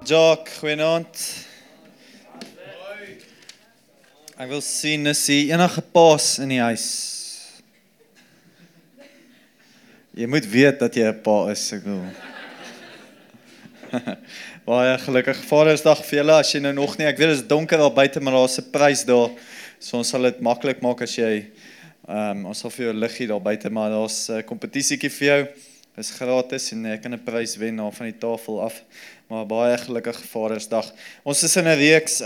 Joc, goeienaand. Ek wil sien, is hier enige paas in die huis? Jy moet weet dat jy 'n pa is, ek bedoel. Baie gelukkig Vadersdag vir julle, as jy nou nog nie, ek weet dit is donker al buite, maar daar is 'n prys daar, so ons sal dit maklik maak as jy, ons sal vir jou liggie daar buite, maar daar is 'n kompetisiekie vir jou, is gratis en ek kan 'n prys wen daar van die tafel af, maar baie gelukkig Vadersdag. Ons is in 'n reeks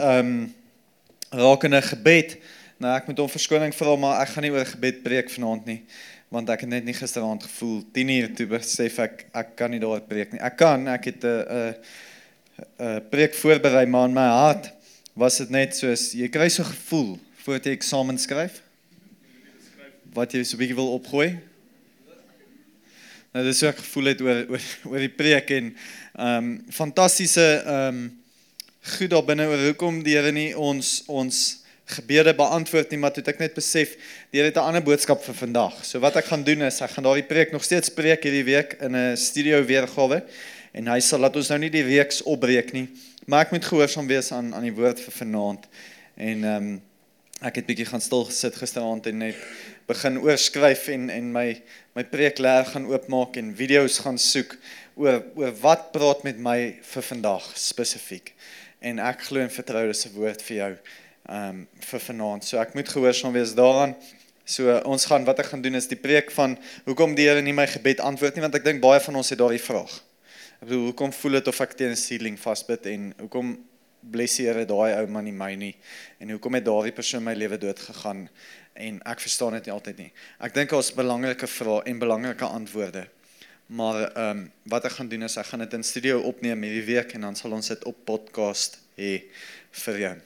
rakende gebed. Nou ek moet om verskoning vra, maar ek gaan nie oor gebed preek vanaand nie, want ek het net nie gisteraand gevoel, 10:00 toe besef ek kan nie daar preek nie. Ek het 'n preek voorberei, maar in my hart was dit net soos, jy kry so gevoel voordat jy eksamen skryf, wat jy so 'n bietjie wil opgooi. Nou, dit is hoe ek gevoel het oor die preek en fantastische goed daar binnen oor hoekom die Here nie ons gebede beantwoord nie, maar toe het ek net besef, die Here het 'n ander boodskap vir vandag. So wat ek gaan doen is, ek gaan daardie preek nog steeds preek hierdie week in 'n studio weergawe en hy sal laat ons nou nie die reeks opbreek nie, maar ek moet gehoorsaam wees aan die woord vir vanaand en ek het bietjie gaan stil gesit gisteraand en net begin oorskryf en my preekleer gaan oopmaak en video's gaan soek oor wat praat met my vir vandag spesifiek. En ek glo en vertrou dis 'n woord vir jou vir vanaand. So ek moet gehoorsaam wees daaraan. So wat ek gaan doen is die preek van hoekom die Here nie my gebed antwoord nie, want ek dink baie van ons het daardie vraag. Ek bedoel, hoekom voel dit of ek teen 'n ceiling vasbid en hoekom bless die Here daai ou man nie my nie en hoekom het daardie persoon my lewe dood gegaan? En ek verstaan dit nie altyd nie. Ek dink ons belangrike vrae en belangrike antwoorde. Maar wat ek gaan doen is, ek gaan dit in studio opneem hierdie week en dan sal ons dit op podcast hê vir jou.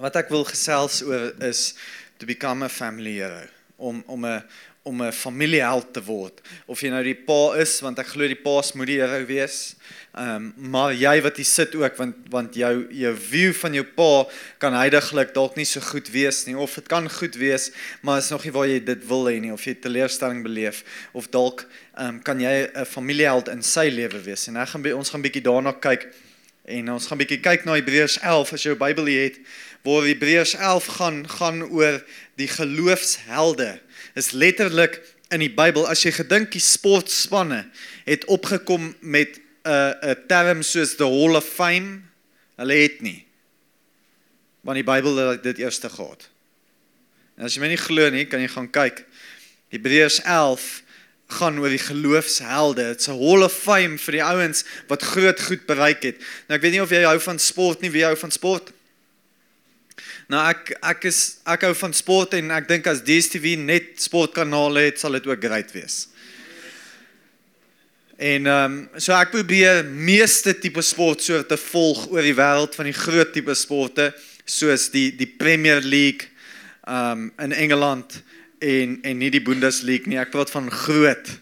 Wat ek wil gesels oor is to become a family hero, om 'n familieheld te word. Of jy nou die pa is, want ek glo die pa's moet die hero wees, maar jy wat hier sit ook, want jou view van jou pa kan heidaglik dalk nie so goed wees nie, of dit kan goed wees, maar is nog nie waar jy dit wil hê nie, of jy teleurstelling beleef, of dalk kan jy 'n familieheld in sy lewe wees. En ons gaan bietjie daarna kyk, en ons gaan bietjie kyk na Hebreërs 11, as jy jou Bybel het, waar Hebreërs 11 gaan oor die geloofshelde. Is letterlik in die Bybel, as jy gedink die sportspanne het opgekom met 'n term soos the Hall of Fame, hulle het nie. Want die Bybel het dit eerste gehad. En as jy my nie glo nie, kan jy gaan kyk. Hebreërs 11 gaan oor die geloofshelde. It's a Hall of Fame vir die ouens wat groot goed bereik het. Nou ek weet nie of jy hou van sport nie, wie hou van sport? Nou ek hou van sport en ek dink as DStv net sportkanale het, sal dit ook great wees. En so ek probeer meeste tipe sportsoorte volg oor die wêreld van die groot tipe sporte, soos die Premier League in Engeland en nie die Bundesliga nie. Ek praat van groot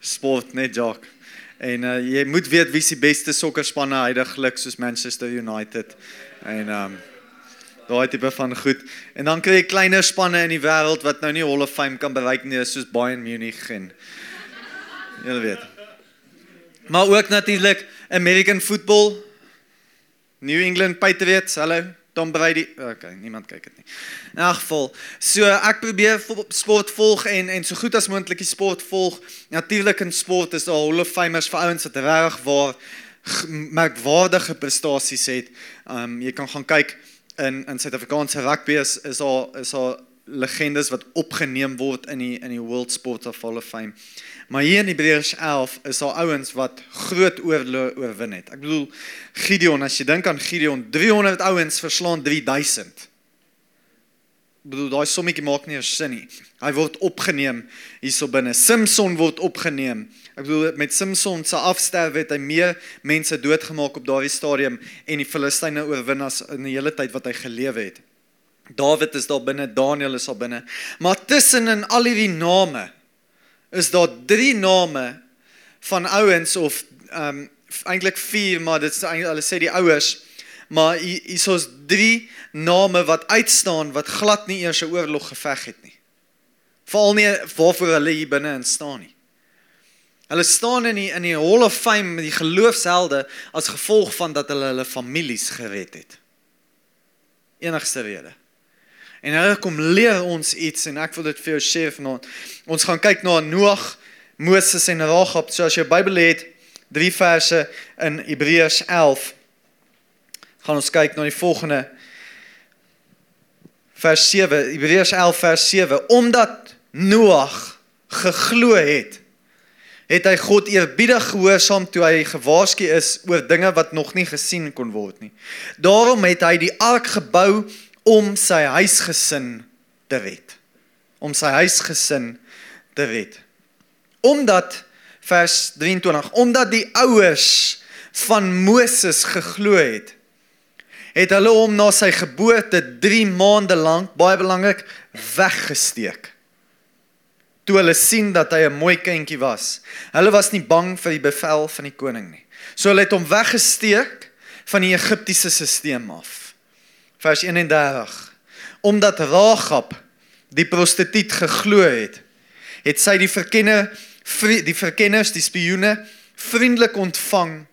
sport, net Jacques. En jy moet weet wie is die beste sokkerspanne huidiglik, soos Manchester United en daai tipe van goed, en dan kry jy kleiner spanne in die wêreld, wat nou nie Hall of Fame kan bereik nie, soos Bayern Munich en julle weet. Maar ook natuurlik American football, New England Patriots, hallo, Tom Brady, okay, niemand kyk dit nie. In elk geval, so ek probeer sport volg en so goed as moontlik die sport volg. Natuurlik in sport is daar Hall of Famers vir ouens wat regtig waar merkwaardige prestasies het. Jy kan gaan kyk, in Suid-Afrikaanse rugby is al legendes wat opgeneem word in die World Sports of Hall of Fame. Maar hier in Hebreërs 11 is al ouens wat groot oorlog oorwin het. Ek bedoel, Gideon, as jy dink aan Gideon, 300 ouens verslaan 3000. Ek bedoel, daai sommetjie maak nie 'n sin nie. Hy word opgeneem hierso binne. Samson word opgeneem. Ek bedoel, met Samson se afsterwe het hy meer mense doodgemaak op daardie stadium en die Filistyne oorwin as in die hele tyd wat hy gelewe het. Dawid is daar binne, Daniël is daar binne. Maar tussenin al hierdie name is daar 3 name van ouens of eintlik 4, maar dit is, hulle sê die ouers maar hy is ons drie name wat uitstaan, wat glad nie eers 'n oorlog geveg het nie. Veral nie waarvoor hulle hier binne in staan nie. Hulle staan in die Hall of Fame met die geloofshelde as gevolg van dat hulle hulle families gered het. Enigste rede. En hulle kom leer ons iets, en ek wil dit vir jou share vanaand. Ons gaan kyk na Noag, Moses en Rahab, so as jy Bybel het, 3 verse in Hebreërs 11. Gaan ons kyk na die volgende vers 7, Hebreërs 11 vers 7. Omdat Noag geglo het, het hy God eerbiedig gehoorsaam toe hy gewaarsku is oor dinge wat nog nie gesien kon word nie. Daarom het hy die ark gebou om sy huisgesin te red. Omdat, vers 23, omdat die ouers van Moses geglo het, het hulle hom na sy geboorte 3 maande lang, baie belangrik, weggesteek. Toe hulle sien dat hy 'n mooi kindjie was. Hulle was nie bang vir die bevel van die koning nie. So hulle het hom weggesteek van die Egiptiese systeem af. Vers 31. Omdat Rahab die prostituut geglo het, het sy die verkenners, die spioene, vriendelik ontvang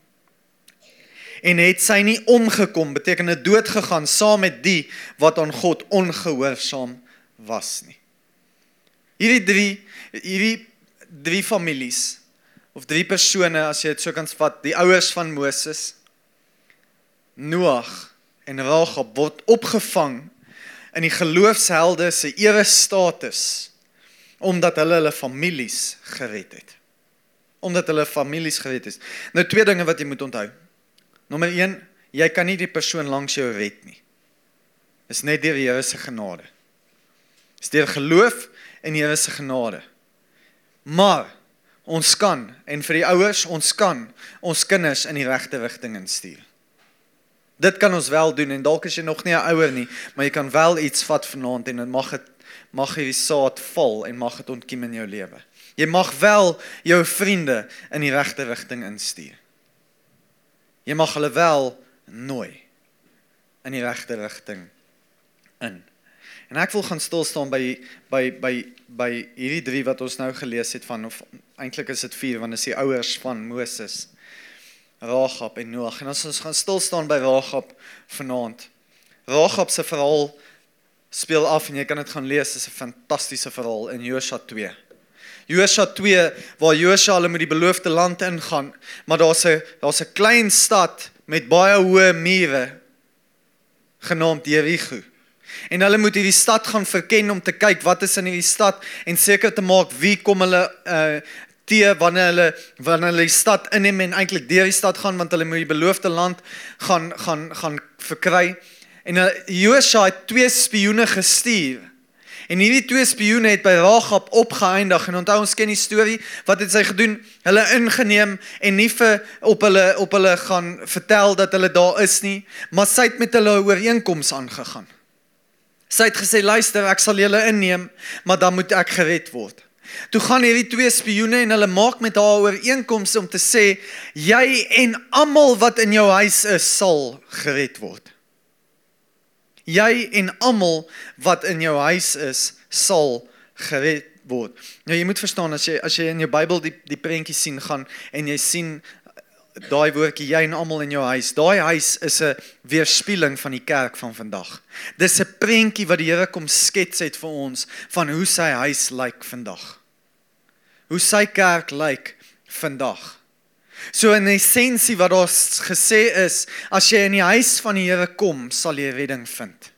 en het sy nie omgekom, betekende dood gegaan, saam met die wat aan God ongehoorsaam was nie. Hierdie drie families, of 3 persone, as jy het so kan vat, die ouers van Moses, Noag en Rahab, word opgevang in die geloofshelde se erestatus, omdat hulle hulle families gered het. Nou 2 dinge wat jy moet onthou. Nommer 1, jy kan nie die persoon langs jou red nie. Is net deur die Here se genade. Is deur geloof in die Here se genade. Maar, ons kan, en vir die ouers, ons kan, ons kinders in die regte rigting instuur. Dit kan ons wel doen, en dalk is jy nog nie 'n ouer nie, maar jy kan wel iets vat vanaand, en mag hierdie saad val, en mag dit ontkiem in jou lewe. Jy mag wel jou vriende in die regte rigting instuur. Jy mag hulle wel nooi in die regte rigting in. En ek wil gaan stilstaan by hierdie 3 wat ons nou gelees het van, of eintlik is dit 4, want is die ouers van Moses, Rahab en Noag. En as ons gaan stilstaan by Rahab vanaand. Rahab se verhaal speel af en jy kan dit gaan lees, is 'n fantastiese verhaal in Josua 2. Josua 2, waar Josua hulle met die beloofde land ingaan, maar daar's 'n klein stad met baie hoë mure, genaamd Jericho. En hulle moet hierdie stad gaan verken om te kyk wat is in hierdie stad, en seker te maak wie kom hulle te wanneer hulle die stad inneem en eintlik deur die stad gaan, want hulle moet die beloofde land gaan verkry. En Josua het 2 spioene gestuur. En hierdie 2 spioene het by Rahab opgeëindig, en onthou ons ken die storie, wat het sy gedoen? Hulle ingeneem en nie op hulle gaan vertel dat hulle daar is nie, maar sy het met hulle ooreenkoms aangegaan. Sy het gesê, luister, ek sal julle inneem, maar dan moet ek gered word. Toe gaan hierdie 2 spioene en hulle maak met haar ooreenkoms om te sê, jy en almal wat in jou huis is, sal gered word. Jy en almal wat in jou huis is, sal gered word. Nou, jy moet verstaan, as jy in jou Bybel die prentjie sien gaan, en jy sien daai woordjie, jy en almal in jou huis, daai huis is 'n weerspieëling van die kerk van vandag. Dis 'n prentjie wat die Here kom skets het vir ons, van hoe sy huis lyk vandag. Hoe sy kerk lyk vandag. So in essensie wat daar gesê is, as jy in die huis van die Here kom, sal jy redding vind.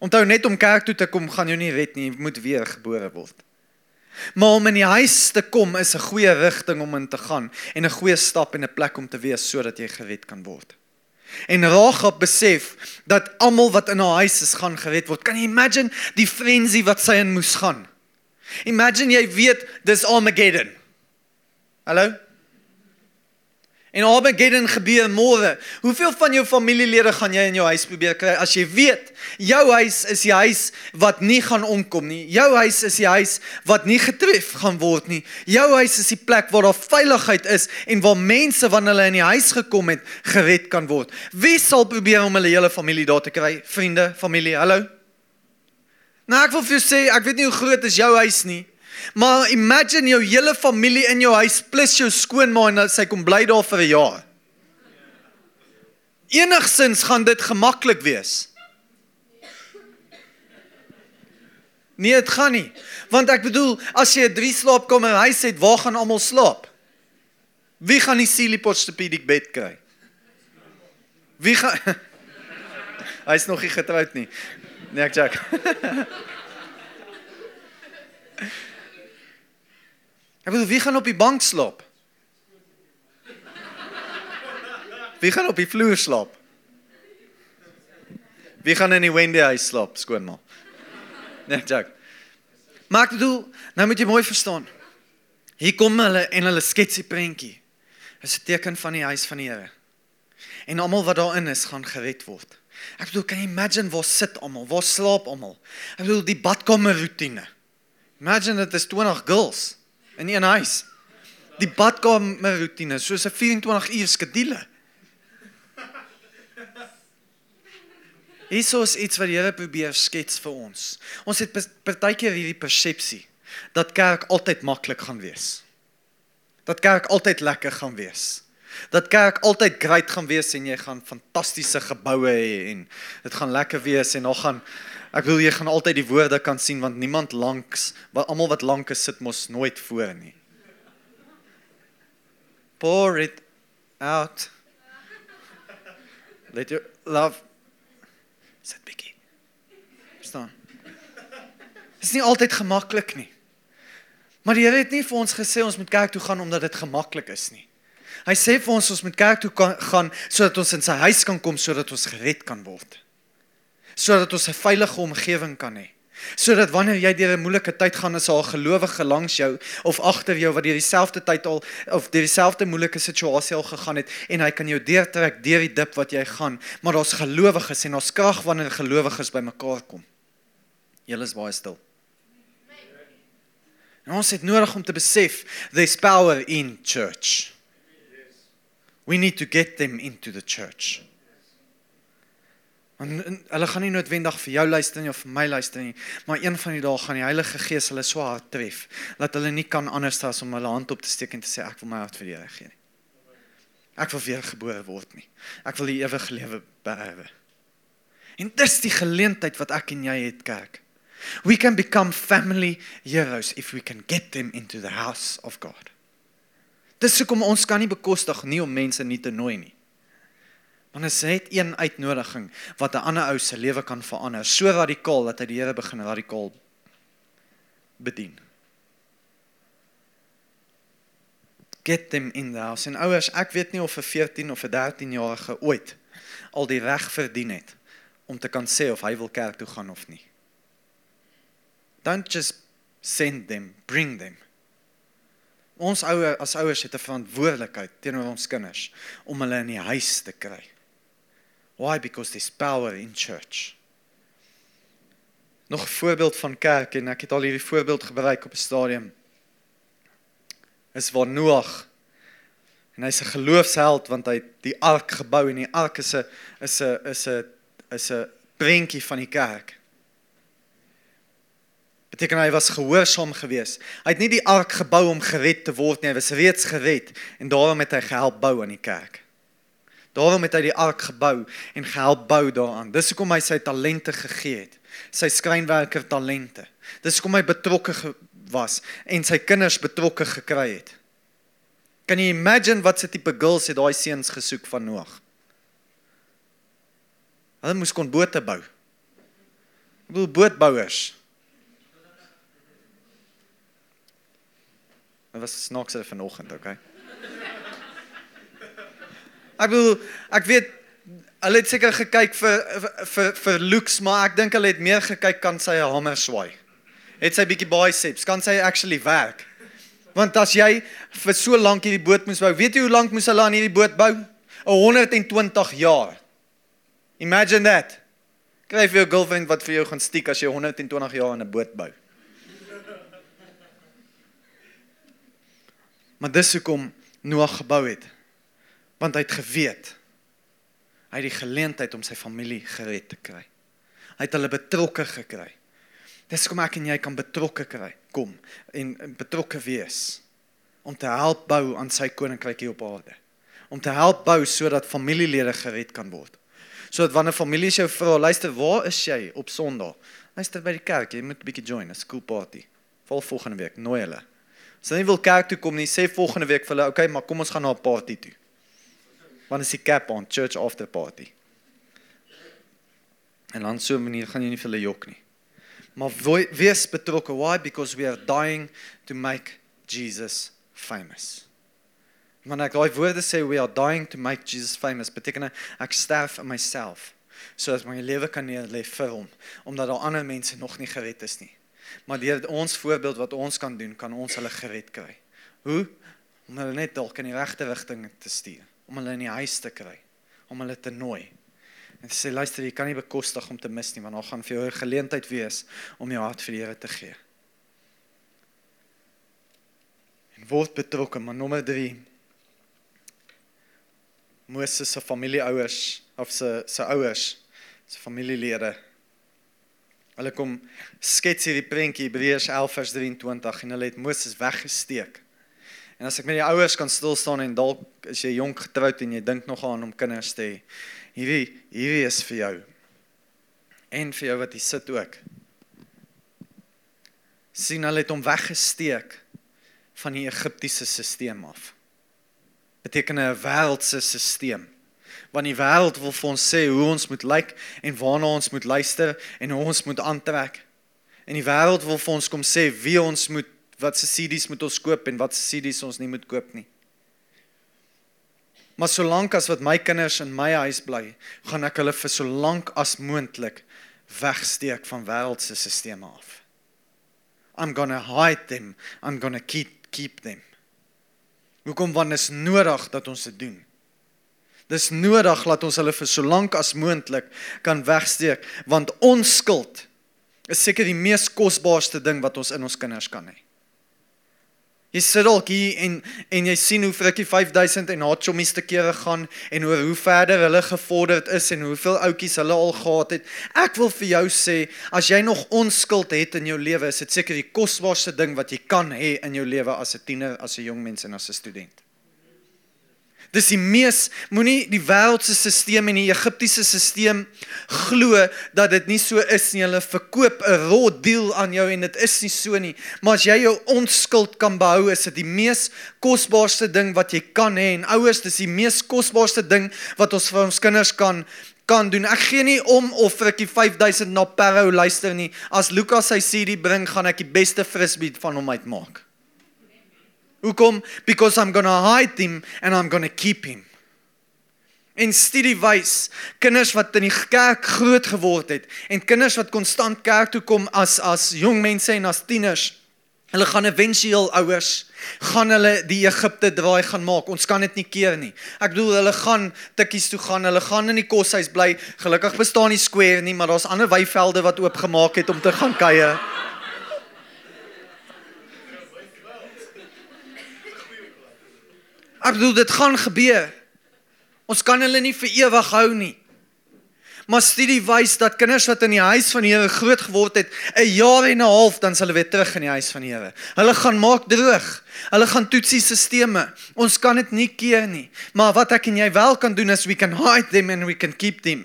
Onthou, net om kerk toe te kom, gaan jou nie red nie, jy moet weer gebore word. Maar om in die huis te kom, is 'n goeie rigting om in te gaan, en 'n goeie stap en 'n plek om te wees, sodat jy gered kan word. En Rahab besef, dat almal wat in haar huis is, gaan gered word. Kan jy imagine die frenzy wat sy in moes gaan? Imagine jy weet, dis Armageddon. Hallo? En Armageddon gebeur môre. Hoeveel van jou familielede gaan jy in jou huis probeer kry as jy weet, jou huis is die huis wat nie gaan omkom nie. Jou huis is die huis wat nie getref gaan word nie. Jou huis is die plek waar daar veiligheid is en waar mense wanneer hulle in die huis gekom het, gered kan word. Wie sal probeer om hulle hele familie daar te kry? Vriende, familie, hallo? Nou ek wil vir jou sê, ek weet nie hoe groot is jou huis nie, maar imagine jou hele familie in jou huis, plus jou skoonma en sy kom bly daar vir 1 jaar. Enigszins gaan dit gemaklik wees. Nee, het gaan nie. Want ek bedoel, as jy 3 slaapkamer huis het, waar gaan almal slaap? Wie gaan die silipotsepediek bed kry? Wie gaan... Hy is nog nie getrouwd nie. Nee, ek check. Ek bedoel, wie gaan op die bank slaap? Wie gaan op die vloer slaap? Wie gaan in die Wendy huis slaap, skoonma? Nee, Jack. Maar ek bedoel, nou moet jy mooi verstaan. Hier kom hulle en hulle skets die prentjie. Dit is 'n teken van die huis van die Here. En almal wat daarin is, gaan gered word. Ek bedoel, kan jy imagine waar sit almal, waar slaap almal? Ek bedoel, die badkamer routine. Imagine dit is 20 girls in 1 huis. Die badkamer routine, soos 'n 24 uur skedule. Hierso is iets wat die Here probeer skets vir ons. Ons het partykeer hierdie persepsie, dat kerk altyd maklik gaan wees. Dat kerk altyd lekker gaan wees. Dat kerk altyd great gaan wees en jy gaan fantastiese geboue hê en dit gaan lekker wees en al gaan, ek wil jy gaan altyd die woorde kan sien, want niemand langs, almal wat lank is sit mos nooit voor nie. Pour it out. Let your love sit bietjie. Verstaan? Dit is nie altyd gemaklik nie. Maar die Here het nie vir ons gesê ons moet kerk toe gaan omdat dit gemaklik is nie. Hy sê vir ons moet kerk toe gaan sodat ons in sy huis kan kom sodat ons gered kan word. Sodat ons 'n veilige omgewing kan hê. Sodat wanneer jy deur 'n moeilike tyd gaan, is daar 'n gelowige langs jou of agter jou wat deur dieselfde tyd al of deur dieselfde moeilike situasie al gegaan het en hy kan jou deurtrek deur die dip wat jy gaan, maar daar's gelowiges en daar's krag wanneer gelowiges bymekaar kom. Julle is baie stil. En ons het nodig om te besef there's power in church. We need to get them into the church. En hulle gaan nie noodwendig vir jou luister nie of vir my luister nie, maar een van die dae gaan die Heilige Gees hulle so hard tref, dat hulle nie kan anders as om hulle hand op te steek en te sê, ek wil my hart vir die Here gee nie. Ek wil weer gebore word nie. Ek wil die ewige lewe beerwe. En dis die geleentheid wat ek en jy het, kerk. We can become family heroes if we can get them into the house of God. Dis hoekom ons kan nie bekostig nie om mense nie te nooi nie. Want is net een uitnodiging wat 'n ander ou se lewe kan verander, so radikaal dat hy die Here begin radikaal bedien. Get them in the house. En ouers, ek weet nie of 'n 14 of 'n 13-jarige ooit al die reg verdien het om te kan sê of hy wil kerk toe gaan of nie. Don't just send them, bring them. Ons as ouers het 'n verantwoordelikheid teenoor ons kinders om hulle in die huis te kry. Why? Because there's power in church. Nog 'n voorbeeld van kerk, en ek het al hierdie voorbeeld gebruik op 'n stadium, is waar Noag, en hy's 'n geloofsheld, want hy het die ark gebou, en die ark is 'n prentjie van die kerk. Beteken hy was gehoorsaam geweest. Hy het nie die ark gebou om gered te word nie, hy was reeds gered en daarom het hy gehelp bou aan die kerk. Daarom het hy die ark gebou en gehelp bou daaraan. Dis hoekom hy sy talente gegee het, sy skrynwerker talente. Dis hoekom hy betrokke was en sy kinders betrokke gekry het. Kan jy imagine wat se tipe girls het daai seuns gesoek van Noag? Hulle moes kon bote bou. Ek bedoel bootbouers. Dit was snaakse vanoggend, okay? Ek bedoel, ek weet, hulle het seker gekyk vir looks, maar ek dink hulle het meer gekyk, kan sy 'n hamer swaai? Het sy bietjie biceps? Kan sy actually werk? Want as jy vir so lank hierdie boot moes bou, weet jy hoe lank moes hulle aan hierdie boot bou? 120 jaar. Imagine that. Kry vir jou girlfriend wat vir jou gaan stiek as jy 120 jaar in 'n boot bou. Maar dis hoekom Noag gebou het. Want hy het geweet. Hy het die geleentheid om sy familie gered te kry. Hy het hulle betrokke gekry. Dis kom ek en jy kan betrokke kry, kom, en betrokke wees, om te help bou aan sy koninkryk hier op aarde, om te help bou, sodat familielede gered kan word, sodat wanneer families jou vra, luister, waar is jy op Sondag? Luister by die kerk, jy moet 'n bietjie join, 'n school party, val volgende week, nooi hulle, as jy nie wil kerk toe kom nie, sê volgende week vir hulle, okay, maar kom ons gaan na 'n party toe, want is die cap on, church after party, en dan so 'n manier gaan jy nie vir hulle jok nie, maar wees betrokke. Why? Because we are dying to make Jesus famous. Wanneer ek daai woorde sê, we are dying to make Jesus famous, beteken ek sterf in myself, sodat my lewe kan neerlê vir hom, omdat daar ander mense nog nie gered is nie. Maar deur ons voorbeeld wat ons kan doen, kan ons hulle gered kry. Hoe? Om hulle net dalk in die regte rigting te stuur, om hulle in die huis te kry, om hulle te nooi. En sê, luister, jy kan nie bekostig om te mis nie, want daar gaan vir jou 'n geleentheid wees om jou hart vir die Here te gee. En word betrokke, maar nommer 3, Moses se familieouers, of sy ouers, sy familielede, hulle kom skets hierdie prentjie, Hebreërs 11 vers 23, en hulle het Moses weggesteek. En as ek met die ouers kan stilstaan, en dalk is jy jonk getroud, en jy dink nog aan om kinders te hê, hierdie is vir jou, en vir jou wat hier sit ook. Sien, hulle het hom weggesteek van die Egiptiese systeem af. Beteken 'n wêreldse systeem, want die wêreld wil vir ons sê hoe ons moet lyk, en waarna ons moet luister, en hoe ons moet aantrek. En die wêreld wil vir ons kom sê wie ons moet, wat se CD's moet ons koop, en wat se CD's ons nie moet koop nie. Maar solank as wat my kinders in my huis bly, gaan ek hulle vir solank as moontlik wegsteek van wêreldse sisteme af. I'm gonna hide them, I'm gonna keep them. Hoekom, want is nodig dat ons dit doen? Dis nodig dat ons hulle vir solank as moontlik kan wegsteek, want onskuld is seker die mees kosbaarste ding wat ons in ons kinders kan hê. Jy sit dalk hier en jy sien hoe Frikkie 5000 en haar chommies te kere gaan en oor hoe verder hulle gevorderd is en hoeveel ouetjies hulle al gehad het. Ek wil vir jou sê, as jy nog onskuld het in jou lewe, is dit seker die kosbaarste ding wat jy kan hê in jou lewe as 'n tiener, as 'n jong mens en as 'n student. Dis die mees, moenie die wêreldse sisteem en die Egiptiese sisteem glo dat dit nie so is nie. Hulle verkoop 'n raw deal aan jou en dit is nie so nie. Maar as jy jou onskuld kan behou, is dit die mees kosbaarste ding wat jy kan hê. En ouers, dis die mees kosbaarste ding wat ons vir ons kinders kan doen. Ek gee nie om of ek die 5000 na Perro luister nie. As Lukas sy CD bring, gaan ek die beste frisbee van hom uitmaak. Hoekom? Because I'm gonna hide him and I'm gonna keep him. En studiewys, kinders wat in die kerk groot geword het, en kinders wat konstant kerk toe kom as jong mense en as tieners, hulle gaan eventueel ouers, gaan hulle die Egipte draai gaan maak, ons kan dit nie keer nie. Ek bedoel, hulle gaan tikkies toe gaan, hulle gaan in die koshuis bly, gelukkig bestaan die square nie, maar daar's ander weivelde wat oopgemaak het om te gaan kuier. Ek bedoel, dit gaan gebeur. Ons kan hulle nie vir ewig hou nie. Maar studie wys dat kinders wat in die huis van die Here groot geword het, 1.5 jaar, dan is hulle weer terug in die huis van die Here. Hulle gaan maak droog. Hulle gaan toetsie sisteme. Ons kan dit nie keer nie. Maar wat ek en jy wel kan doen is, we can hide them and we can keep them.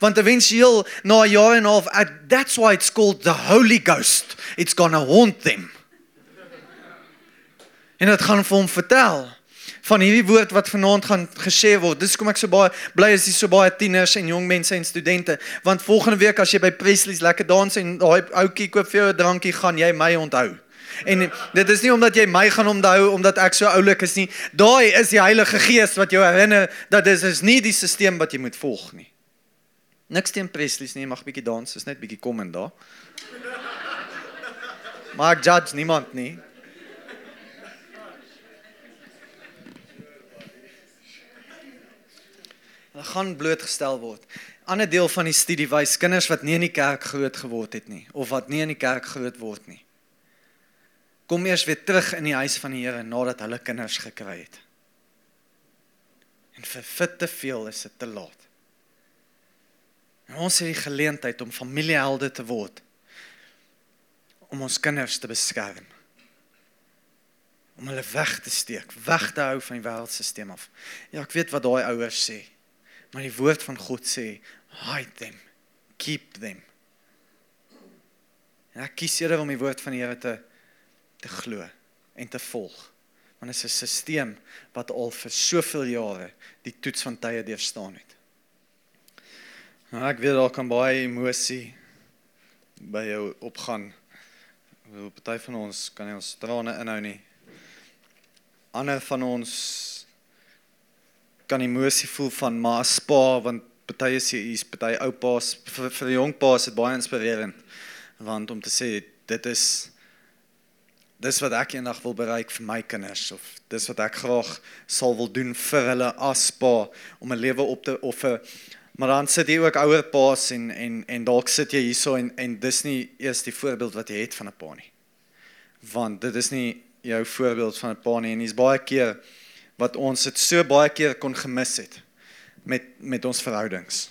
Want eventueel, na 1.5 jaar, that's why it's called the Holy Ghost. It's gonna haunt them. En dit gaan vir hom vertel van hierdie woord wat vanaand gaan geshare word. Dis kom ek so baie bly is hier so baie tieners en jong mense en studente, want volgende week as jy by Presley's lekker dans en daai ouetjie koop vir jou 'n drankie, gaan jy my onthou. En dit is nie omdat jy my gaan onthou omdat ek so oulik is nie. Daai is die Heilige Gees wat jou herinner dat dit is nie die stelsel wat jy moet volg nie. Niks teen Presley's nie, jy mag bietjie dans, is net bietjie kom en daar. Maar ek judge niemand nie. Hulle gaan blootgestel word. Ander deel van die studie wys kinders wat nie in die kerk groot geword het nie, of wat nie in die kerk groot word nie, kom eers weer terug in die huis van die Here nadat hulle kinders gekry het. En vir te veel is dit te laat. En ons het die geleentheid om familiehelde te word, om ons kinders te beskerm, om hulle weg te steek, weg te hou van die wêreldstelsel af. Ja, ek weet wat daai ouers sê, maar die woord van God sê, hide them, keep them. En ek kies eerder om die woord van die Here te glo en te volg, want dit is 'n stelsel wat al vir soveel jare die toets van tye deurstaan het. Nou, ek weet daar kan baie emosie by jou opgaan. Party van ons kan nie ons trane inhou nie. Ander van ons kan emosie voel van ma as pa, want party is hier, party ou paas, vir die jong paas is baie inspirerend, want om te sê, dit is wat ek eendag wil bereik vir my kinders, of dis wat ek graag sal wil doen vir hulle as pa, om 'n lewe op te offer. Maar dan sit jy ook ouer paas en dalk sit jy hierso en dis nie eers die voorbeeld wat jy het van 'n pa nie, want dit is nie jou voorbeeld van 'n pa nie, en dis baie keer wat ons het so baie keer kon gemis het met ons verhoudings.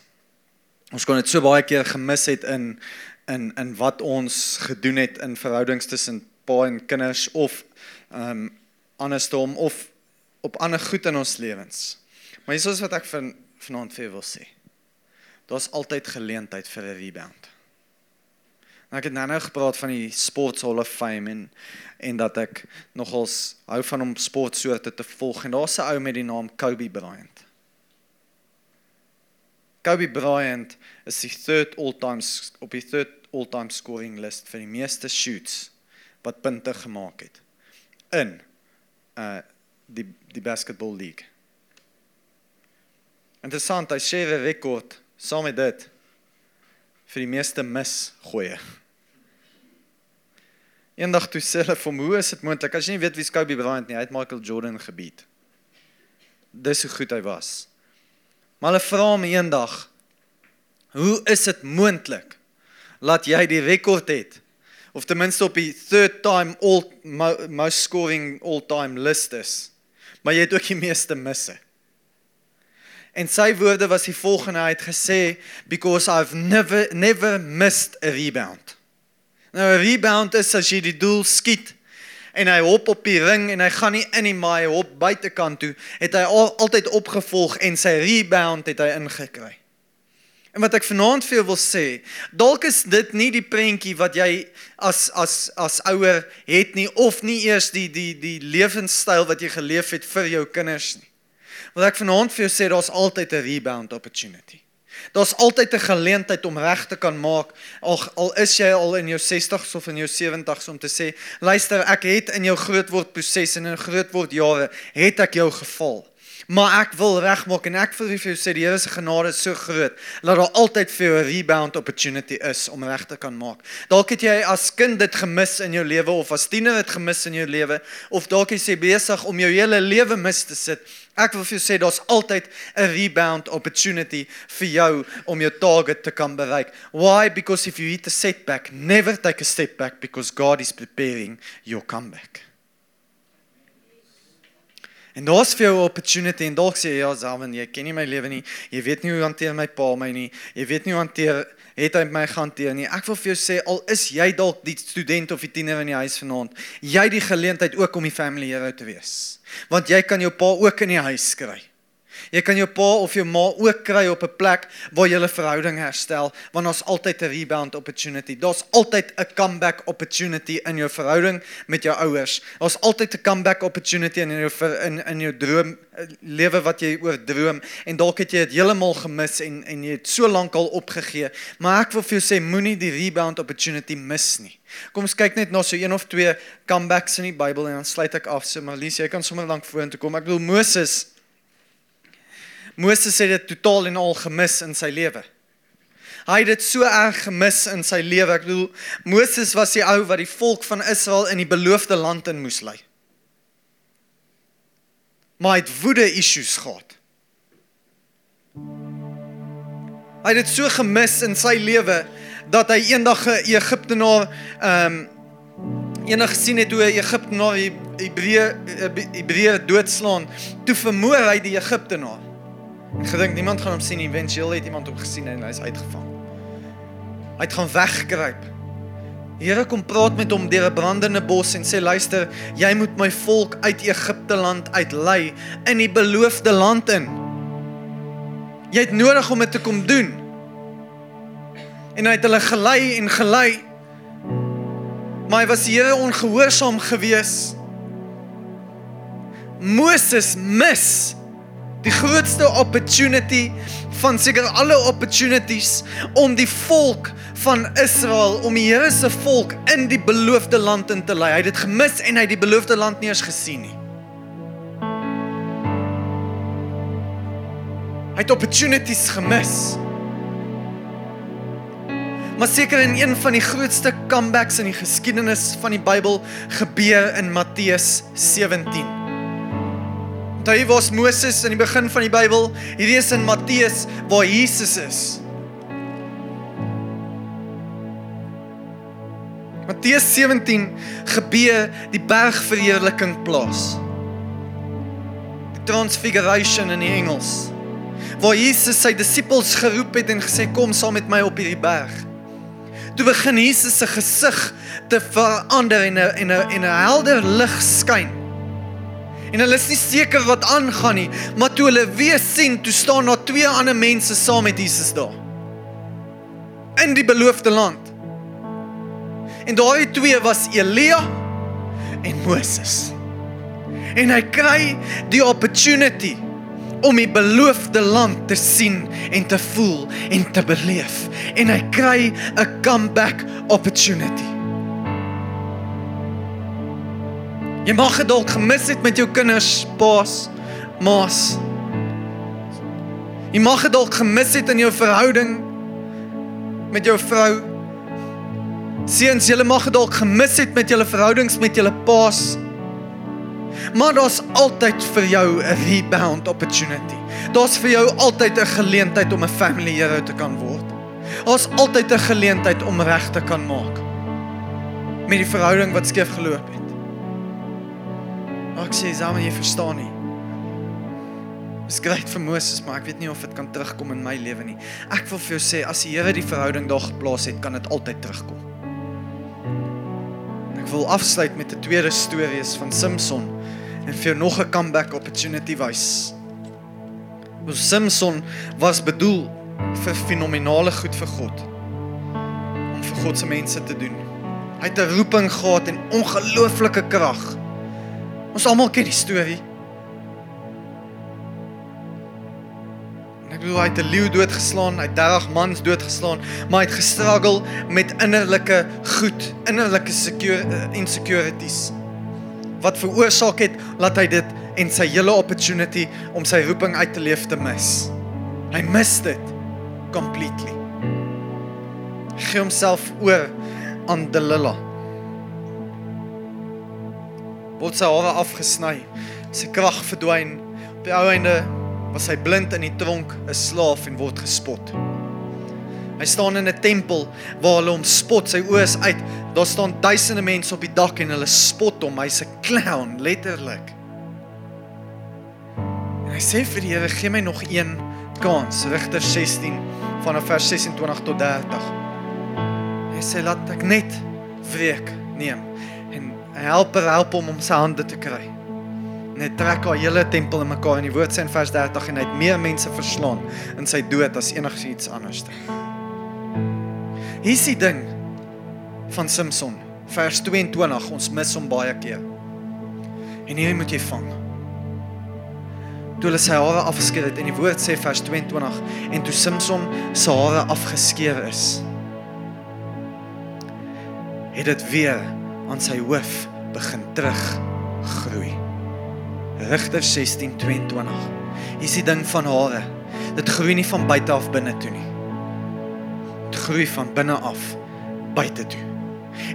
Ons kon dit so baie keer gemis het in wat ons gedoen het in verhoudings tussen pa en kinders, of andersom, of op ander goed in ons lewens. Maar hier is wat ek vanaand vir wil sê. Daar's altyd geleentheid vir 'n rebound. En ek het nou gepraat van die Sports Hall of Fame en dat ek nogals hou van om sportsoorte te volg. En daar's 'n ou met die naam Kobe Bryant. Kobe Bryant is op die third all-time scoring list vir die meeste shoots wat punte gemaak het in die Basketball League. Interessant, hy share 'n rekord saam met dit vir die meeste misgooie. Eendag toe sê hulle vir hom, hoe is dit moontlik? As jy nie weet wie Kobe Bryant nie, hy het Michael Jordan gebeat. Dis hoe goed hy was. Maar hulle vra hom eendag, hoe is dit moontlik dat jy die rekord het, of ten minste op die third time most scoring all-time list is, maar jy het ook die meeste misse? En sy woorde was die volgende, hy het gesê, because I've never missed a rebound. Nou, 'n rebound is as jy die doel skiet en hy hop op die ring en hy gaan nie in die maai, hy hop buitekant toe, het hy altyd opgevolg en sy rebound het hy ingekry. En wat ek vanaand vir jou wil sê, dalk is dit nie die prentjie wat jy as ouer het nie, of nie eers die lewenstyl wat jy geleef het vir jou kinders nie. Wat ek vanaand vir jou sê, daar's altyd 'n rebound opportunity. Daar's altyd 'n geleentheid om reg te kan maak, al is jy al in jou 60s of in jou 70s, om te sê, luister, ek het in jou grootwordproses en in grootwordjare, het ek jou geval. Maar ek wil regmaak en ek wil vir jou sê, die Here se genade is so groot, dat daar altyd vir jou 'n rebound opportunity is om reg te kan maak. Dalk het jy as kind dit gemis in jou lewe, of as tiener dit gemis in jou lewe, of dalk is jy besig om jou hele lewe mis te sit. Ek wil vir jou sê, daar's altyd 'n rebound opportunity vir jou om jou target te kan bereik. Why? Because if you hit a setback, never take a step back, because God is preparing your comeback. En daar's vir jou 'n opportunity, en dalk sê jy, ja, Zalman, jy ken nie my lewe nie, jy weet nie hoe hanteer my pa my nie, jy weet nie hoe het hy my gehanteer nie. Ek wil vir jou sê, al is jy dalk die student of die tiener in die huis vanaand, jy die geleentheid ook om die family hero te wees. Want jy kan jou pa ook in die huis kry. Jy kan jou pa of jou ma ook kry op 'n plek waar jy 'n verhouding herstel, want daar's altyd 'n rebound opportunity. Daar's altyd 'n comeback opportunity in jou verhouding met jou ouers. Daar's altyd 'n comeback opportunity in jou droom lewe wat jy oor droom, en dalk het jy dit heeltemal gemis en jy het so lank al opgegee. Maar ek wil vir jou sê, moenie die rebound opportunity mis nie. Kom ons kyk net na so 1 of 2 comebacks in die Bybel en dan sluit ek af. So Marlies, jy kan sommer lank vorentoe kom. Ek bedoel Moses het dit totaal en al gemis in sy lewe. Hy het dit so erg gemis in sy lewe. Ek bedoel, Moses was die ou wat die volk van Israel in die beloofde land in moes lei. Maar hy het woede issues gehad. Hy het dit so gemis in sy lewe, dat hy eendag eendag gesien het hoe Egiptenaar Hebreë doodslaan, toe vermoor hy die Egiptenaar. En gedink, niemand gaan hom sien, eventueel het iemand hom gesien en hy is uitgevang. Hy het gaan wegkruip. Die Here kom praat met hom deur 'n brandende bos en sê, luister, jy moet my volk uit Egipte land uitlei, in die beloofde land in. Jy het nodig om dit te kom doen. En hy het hulle gelei en gelei, maar hy was die Here ongehoorsaam gewees. Moses mis die grootste opportunity van seker alle opportunities om die volk van Israel, om die Here se volk in die beloofde land in te lei. Hy het dit gemis en hy het die beloofde land nie eens gesien nie. Hy het opportunities gemis. Maar seker in een van die grootste comebacks in die geskiedenis van die Bybel gebeur in Matteus 17. Hy was Moses in die begin van die Bybel, hierdie is in Matteus waar Jesus is. Matteus 17 gebeur die bergverheerliking plaas. Die Transfiguration in die Engels. Waar Jesus sy disippels geroep het en gesê, kom saam met my op hierdie berg. Toe begin Jesus se gesig te verander en 'n helder lig skyn. En hulle is nie seker wat aangaan nie, maar toe hulle weer sien, toe staan daar 2 ander mense saam met Jesus daar. In die beloofde land. En daai 2 was Elia en Moses. En hy kry die opportunity om die beloofde land te sien en te voel en te beleef. En hy kry 'n comeback opportunity. Jy mag het dalk gemis het met jou kinders, paas, maas. Jy mag het dalk gemis het in jou verhouding met jou vrou. Seuns, jy mag het dalk gemis het met julle verhoudings met julle paas. Maar daar's altyd vir jou 'n rebound opportunity. Daar's vir jou altyd 'n geleentheid om 'n family hero te kan word. Daar's altyd 'n geleentheid om reg te kan maak met die verhouding wat skeef geloop het. Maar ek sê, Zama, jy verstaan nie. Dis great vir Moses, maar ek weet nie of dit kan terugkom in my lewe nie. Ek wil vir jou sê, as die Here die verhouding daar geplaas het, kan dit altyd terugkom. En ek wil afsluit met 'n tweede storie van Samson en vir jou nog 'n comeback opportunity wys. Samson was bedoel vir fenominale goed vir God, om vir God se mense te doen. Hy het 'n roeping gehad en ongelooflike krag. Ons almal ken die storie. En ek bedoel, hy het 'n leeu doodgeslaan, hy het 30 mans doodgeslaan, maar hy het gestruggle met innerlike goed, innerlike insecurities, wat veroorsaak het, laat hy dit en sy hele opportunity om sy roeping uit te leef te mis. Hy mis dit, completely. Hy gee homself oor aan Delilah. Word sy hare afgesny, sy krag verdwyn, op die ou einde was hy blind in die tronk, 'n slaaf en word gespot. Hy staan in 'n tempel waar hulle hom spot, sy oë is uit, daar staan duisende mense op die dak en hulle spot hom, hy's 'n clown, letterlik. En hy sê vir die Here, gee my nog een kans, Rigters 16 vanaf vers 26 tot 30. Hy sê, laat ek net wreek neem. Hy help hom om sy hande te kry. En hy trek haar hele tempel in mekaar, en die woord sê in vers 30, en hy het meer mense verslaan in sy dood as enigiets anders. Hier is die ding van Samson, vers 22, ons mis hom baie keer. En hierdie moet jy vang. Toe hulle sy hare afgeskeer het, en die woord sê vers 22, en toe Samson sy hare afgeskeer is, het dit weer aan sy hoof begin terug groei. Rigters 16:22. Hier is die ding van hare. Dit groei nie van buite af binne toe nie. Dit groei van binne af buite toe.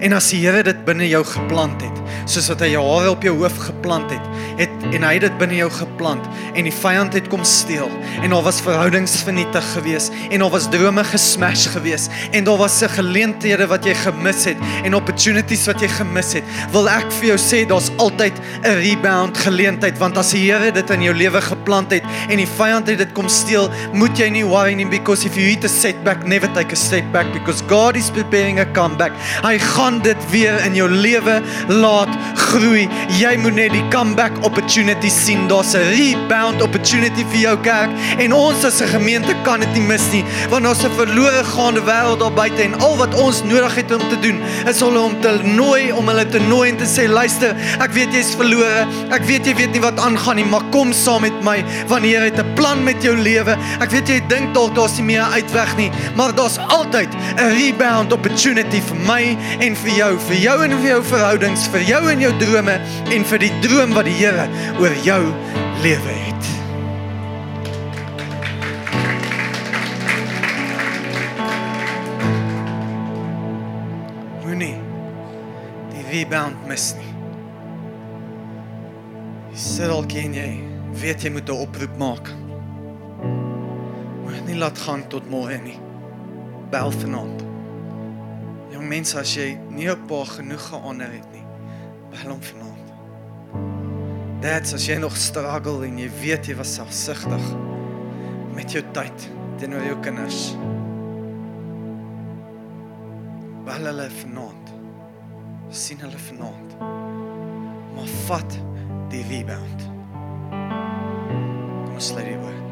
En as die Here dit binne jou geplant het, soos wat hy jou hare op jou hoof geplant het, en hy het dit binne jou geplant, en die vyand het kom steel, en daar was verhoudings vernietig gewees, en daar was drome gesmash gewees, en daar was se geleenthede wat jy gemis het, en opportunities wat jy gemis het, wil ek vir jou sê, daar's altyd 'n rebound geleentheid, want as die Here dit in jou lewe geplant het, en die vyand het dit kom steel, moet jy nie worry nie, because if you hit a setback, never take a step back, because God is preparing a comeback, hy gaan dit weer in jou lewe laat groei. Jy moet net die comeback opportunity sien. Daar's 'n rebound opportunity vir jou kerk en ons as 'n gemeente kan dit nie mis nie, want daar's 'n verlore gaande wêreld daar buite en al wat ons nodig het om te doen is om hulle te nooi en te sê luister, ek weet jy's verlore, ek weet jy weet nie wat aangaan nie, maar kom saam met my want die Here het 'n plan met jou lewe. Ek weet jy dink dalk daar's nie meer 'n uitweg nie, maar daar's altyd 'n rebound opportunity vir my en vir jou en vir jou verhoudings, vir jou en jou drome, en vir die droom wat die Here oor jou lewe het. Moenie die rebound mis nie. Jy sit al ken jy, weet jy moet 'n oproep maak. Moet nie laat gaan tot môre nie. Bel vanaand. Jong mense, as jy nie 'n pa genoeg geander het nie, bel hom vanaand. Dads, as jy nog struggle en jy weet jy was selfsugtig met jou tyd teenoor jou kinders, bel hulle vanaand, sien hulle vanaand, maar vat die rebound. Kom ons sluit die woord.